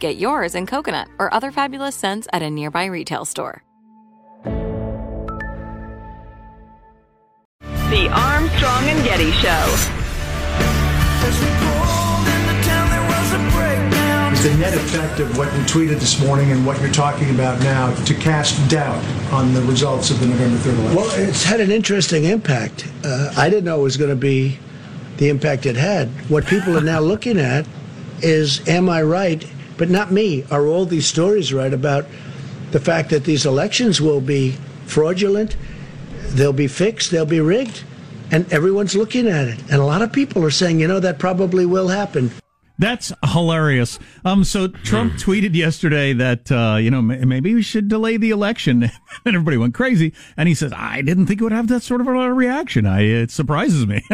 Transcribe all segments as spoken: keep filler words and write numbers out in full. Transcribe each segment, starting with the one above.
Get yours in coconut or other fabulous scents at a nearby retail store. The Armstrong and Getty Show. Is the net effect of what you tweeted this morning and what you're talking about now to cast doubt on the results of the November third election? Well, it's had an interesting impact. Uh, I didn't know it was going to be the impact it had. What people are now looking at is, am I right? But not me. Are all these stories right about the fact that these elections will be fraudulent, they'll be fixed, they'll be rigged, and everyone's looking at it. And a lot of people are saying, you know, that probably will happen. That's hilarious. Um, so Trump tweeted yesterday that, uh, you know, maybe we should delay the election. And everybody went crazy. And he says, I didn't think it would have that sort of a reaction. I, it surprises me.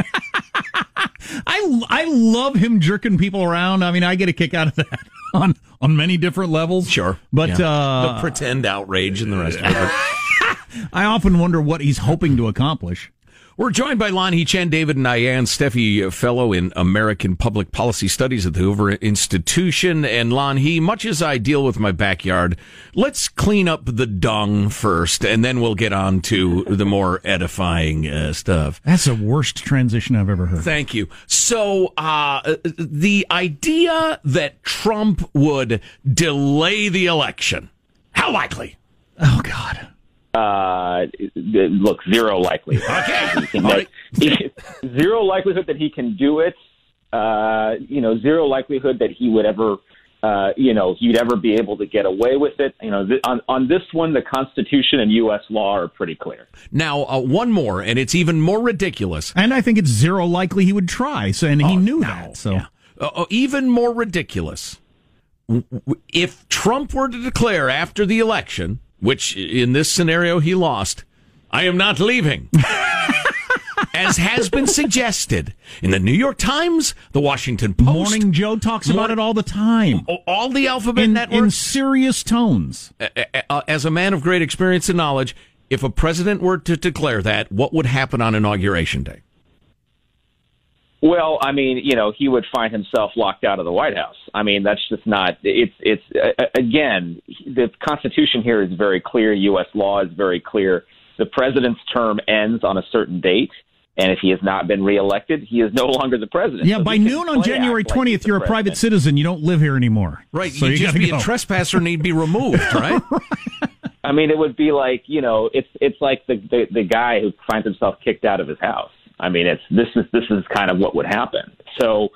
I, I love him jerking people around. I mean, I get a kick out of that on, on many different levels. Sure. But, yeah. uh. The pretend outrage and the rest of it. I often wonder what he's hoping to accomplish. We're joined by Lanhee Chen, David Nayan, Steffi Fellow in American Public Policy Studies at the Hoover Institution. And Lanhee, much as I deal with my backyard, let's clean up the dung first, and then we'll get on to the more edifying uh, stuff. That's the worst transition I've ever heard. Thank you. So uh the idea that Trump would delay the election, how likely? Oh, God. Uh, look, zero likelihood. Okay. Zero likelihood that he can do it. Uh, you know, zero likelihood that he would ever, uh, you know, he'd ever be able to get away with it. You know, th- on, on this one, the Constitution and U S law are pretty clear. Now, uh, one more, and it's even more ridiculous. And I think it's zero likely he would try. So, and he oh, knew no. that. So, yeah. uh, even more ridiculous. If Trump were to declare after the election, which in this scenario he lost, I am not leaving, as has been suggested in the New York Times, the Washington Post. Morning Joe talks Mor- about it all the time. All the alphabet in, networks. In serious tones. As a man of great experience and knowledge, if a president were to declare that, what would happen on Inauguration Day? Well, I mean, you know, he would find himself locked out of the White House. I mean, that's just not – it's it's uh, again, the Constitution here is very clear. U S law is very clear. The president's term ends on a certain date, and if he has not been reelected, he is no longer the president. Yeah, so by noon on January twentieth, like you're a private citizen. You don't live here anymore. Right. So you'd you just be go. a trespasser and he'd be removed, right? Right. I mean, it would be like, you know, it's it's like the, the, the guy who finds himself kicked out of his house. I mean, it's this is this is kind of what would happen. So,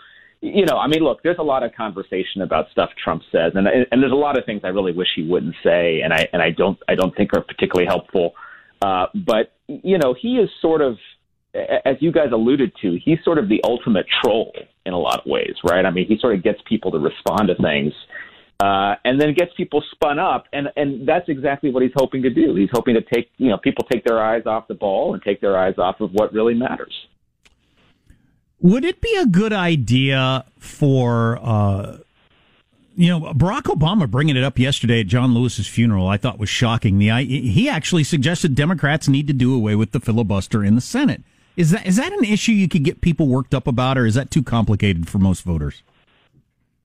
you know, I mean, look, there's a lot of conversation about stuff Trump says, and and there's a lot of things I really wish he wouldn't say, and I and I don't I don't think are particularly helpful. Uh, but you know, he is sort of, as you guys alluded to, he's sort of the ultimate troll in a lot of ways, right? I mean, he sort of gets people to respond to things, uh, and then gets people spun up, and and that's exactly what he's hoping to do. He's hoping to take, you know, people take their eyes off the ball and take their eyes off of what really matters. Would it be a good idea for, uh, you know, Barack Obama bringing it up yesterday at John Lewis's funeral, I thought was shocking. The he actually suggested Democrats need to do away with the filibuster in the Senate. Is that is that an issue you could get people worked up about, or is that too complicated for most voters?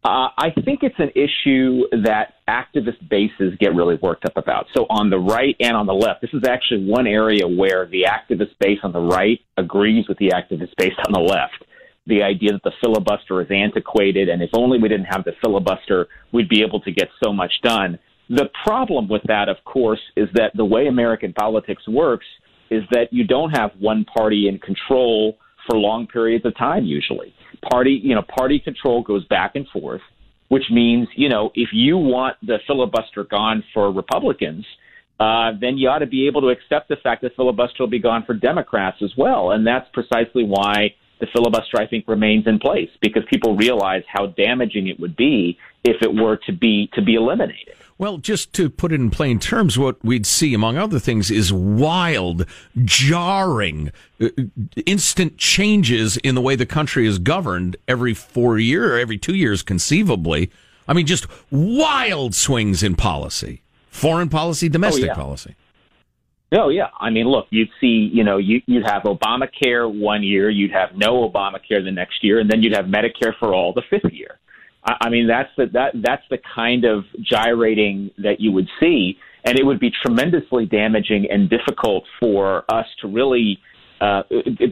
Uh, I think it's an issue that activist bases get really worked up about. So on the right and on the left, this is actually one area where the activist base on the right agrees with the activist base on the left. The idea that the filibuster is antiquated, and if only we didn't have the filibuster, we'd be able to get so much done. The problem with that, of course, is that the way American politics works is that you don't have one party in control for long periods of time usually. Party, you know, party control goes back and forth, which means, you know, if you want the filibuster gone for Republicans, uh, then you ought to be able to accept the fact that filibuster will be gone for Democrats as well. And that's precisely why the filibuster, I think, remains in place, because people realize how damaging it would be if it were to be to be eliminated. Well, just to put it in plain terms, what we'd see, among other things, is wild, jarring, uh, instant changes in the way the country is governed every four year, or every two years, conceivably. I mean, just wild swings in policy, foreign policy, domestic oh, yeah. policy. Oh, yeah. I mean, look, you'd see, you know, you, you'd have Obamacare one year, you'd have no Obamacare the next year, and then you'd have Medicare for all the fifth year. I mean, that's the, that that's the kind of gyrating that you would see, and it would be tremendously damaging and difficult for us to really uh,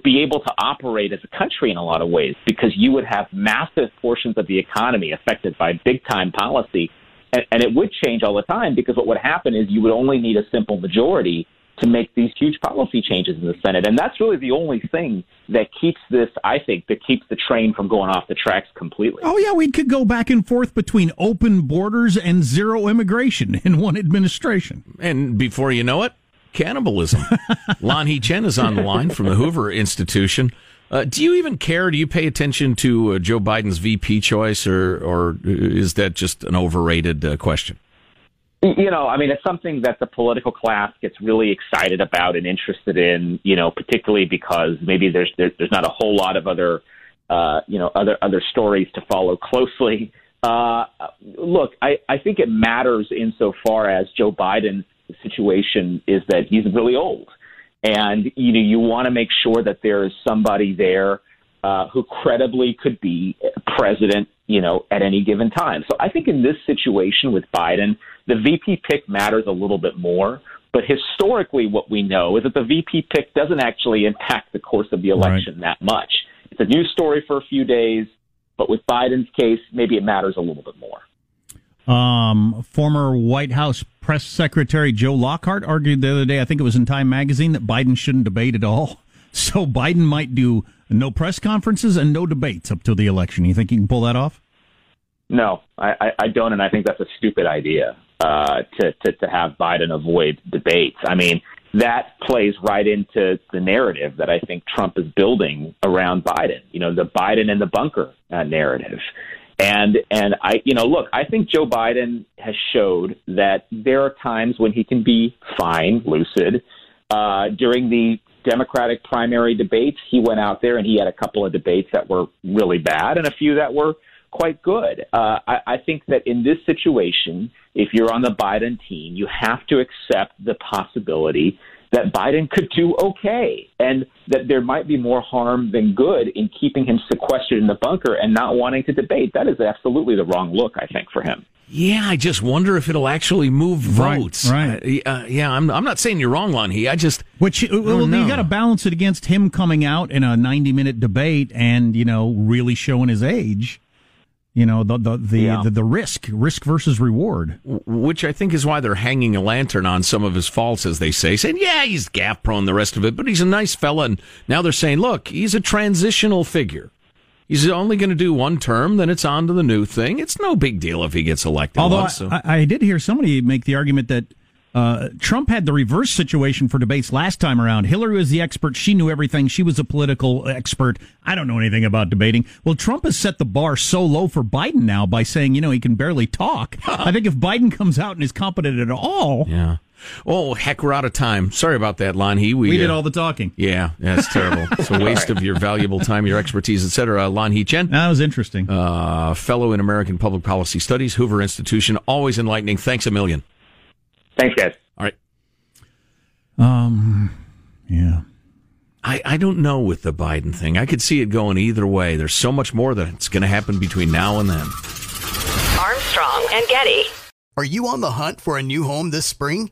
be able to operate as a country in a lot of ways, because you would have massive portions of the economy affected by big-time policy, and, and it would change all the time, because what would happen is you would only need a simple majority to make these huge policy changes in the Senate. And that's really the only thing that keeps this, I think, that keeps the train from going off the tracks completely. Oh, yeah, we could go back and forth between open borders and zero immigration in one administration. And before you know it, cannibalism. Lanhee Chen is on the line from the Hoover Institution. Uh, do you even care? Do you pay attention to uh, Joe Biden's V P choice, or, or is that just an overrated uh, question? You know, I mean, it's something that the political class gets really excited about and interested in, you know, particularly because maybe there's there's, there's not a whole lot of other, uh, you know, other other stories to follow closely. Uh, look, I, I think it matters insofar as Joe Biden's situation is that he's really old. And, you know, you want to make sure that there is somebody there uh, who credibly could be president, you know, at any given time. So I think in this situation with Biden, the V P pick matters a little bit more. But historically, what we know is that the V P pick doesn't actually impact the course of the election right. that much. It's a news story for a few days. But with Biden's case, maybe it matters a little bit more. Um, former White House press secretary Joe Lockhart argued the other day, I think it was in Time magazine, that Biden shouldn't debate at all. So Biden might do no press conferences and no debates up till the election. You think you can pull that off? No, I, I, I don't, and I think that's a stupid idea uh, to, to, to have Biden avoid debates. I mean, that plays right into the narrative that I think Trump is building around Biden, you know, the Biden and the bunker uh, narrative. And, and I, you know, look, I think Joe Biden has showed that there are times when he can be fine, lucid. Uh, during the Democratic primary debates, he went out there and he had a couple of debates that were really bad and a few that were quite good. Uh, I, I think that in this situation, if you're on the Biden team, you have to accept the possibility that Biden could do okay, and that there might be more harm than good in keeping him sequestered in the bunker and not wanting to debate. That is absolutely the wrong look, I think, for him. Yeah, I just wonder if it'll actually move votes. Right. right. Uh, yeah, I'm. I'm not saying you're wrong, Lanhee. I just, which well, you got to balance it against him coming out in a ninety minute debate and, you know, really showing his age. You know, the the the, yeah. the the risk, risk versus reward. Which I think is why they're hanging a lantern on some of his faults, as they say, saying, yeah, he's gaffe prone, the rest of it, but he's a nice fella. And now they're saying, look, he's a transitional figure. He's only going to do one term, then it's on to the new thing. It's no big deal if he gets elected. Although once, so. I, I did hear somebody make the argument that uh, Trump had the reverse situation for debates last time around. Hillary was the expert. She knew everything. She was a political expert. I don't know anything about debating. Well, Trump has set the bar so low for Biden now by saying, you know, he can barely talk. I think if Biden comes out and is competent at all. Yeah. Oh, heck, we're out of time. Sorry about that, Lanhee. We, we did uh, all the talking. Yeah, that's terrible. It's a waste of your valuable time, your expertise, et cetera. Lanhee Chen. That was interesting. Uh, fellow in American Public Policy Studies, Hoover Institution. Always enlightening. Thanks a million. Thanks, guys. All right. Um, yeah. I, I don't know with the Biden thing. I could see it going either way. There's so much more that's going to happen between now and then. Armstrong and Getty. Are you on the hunt for a new home this spring,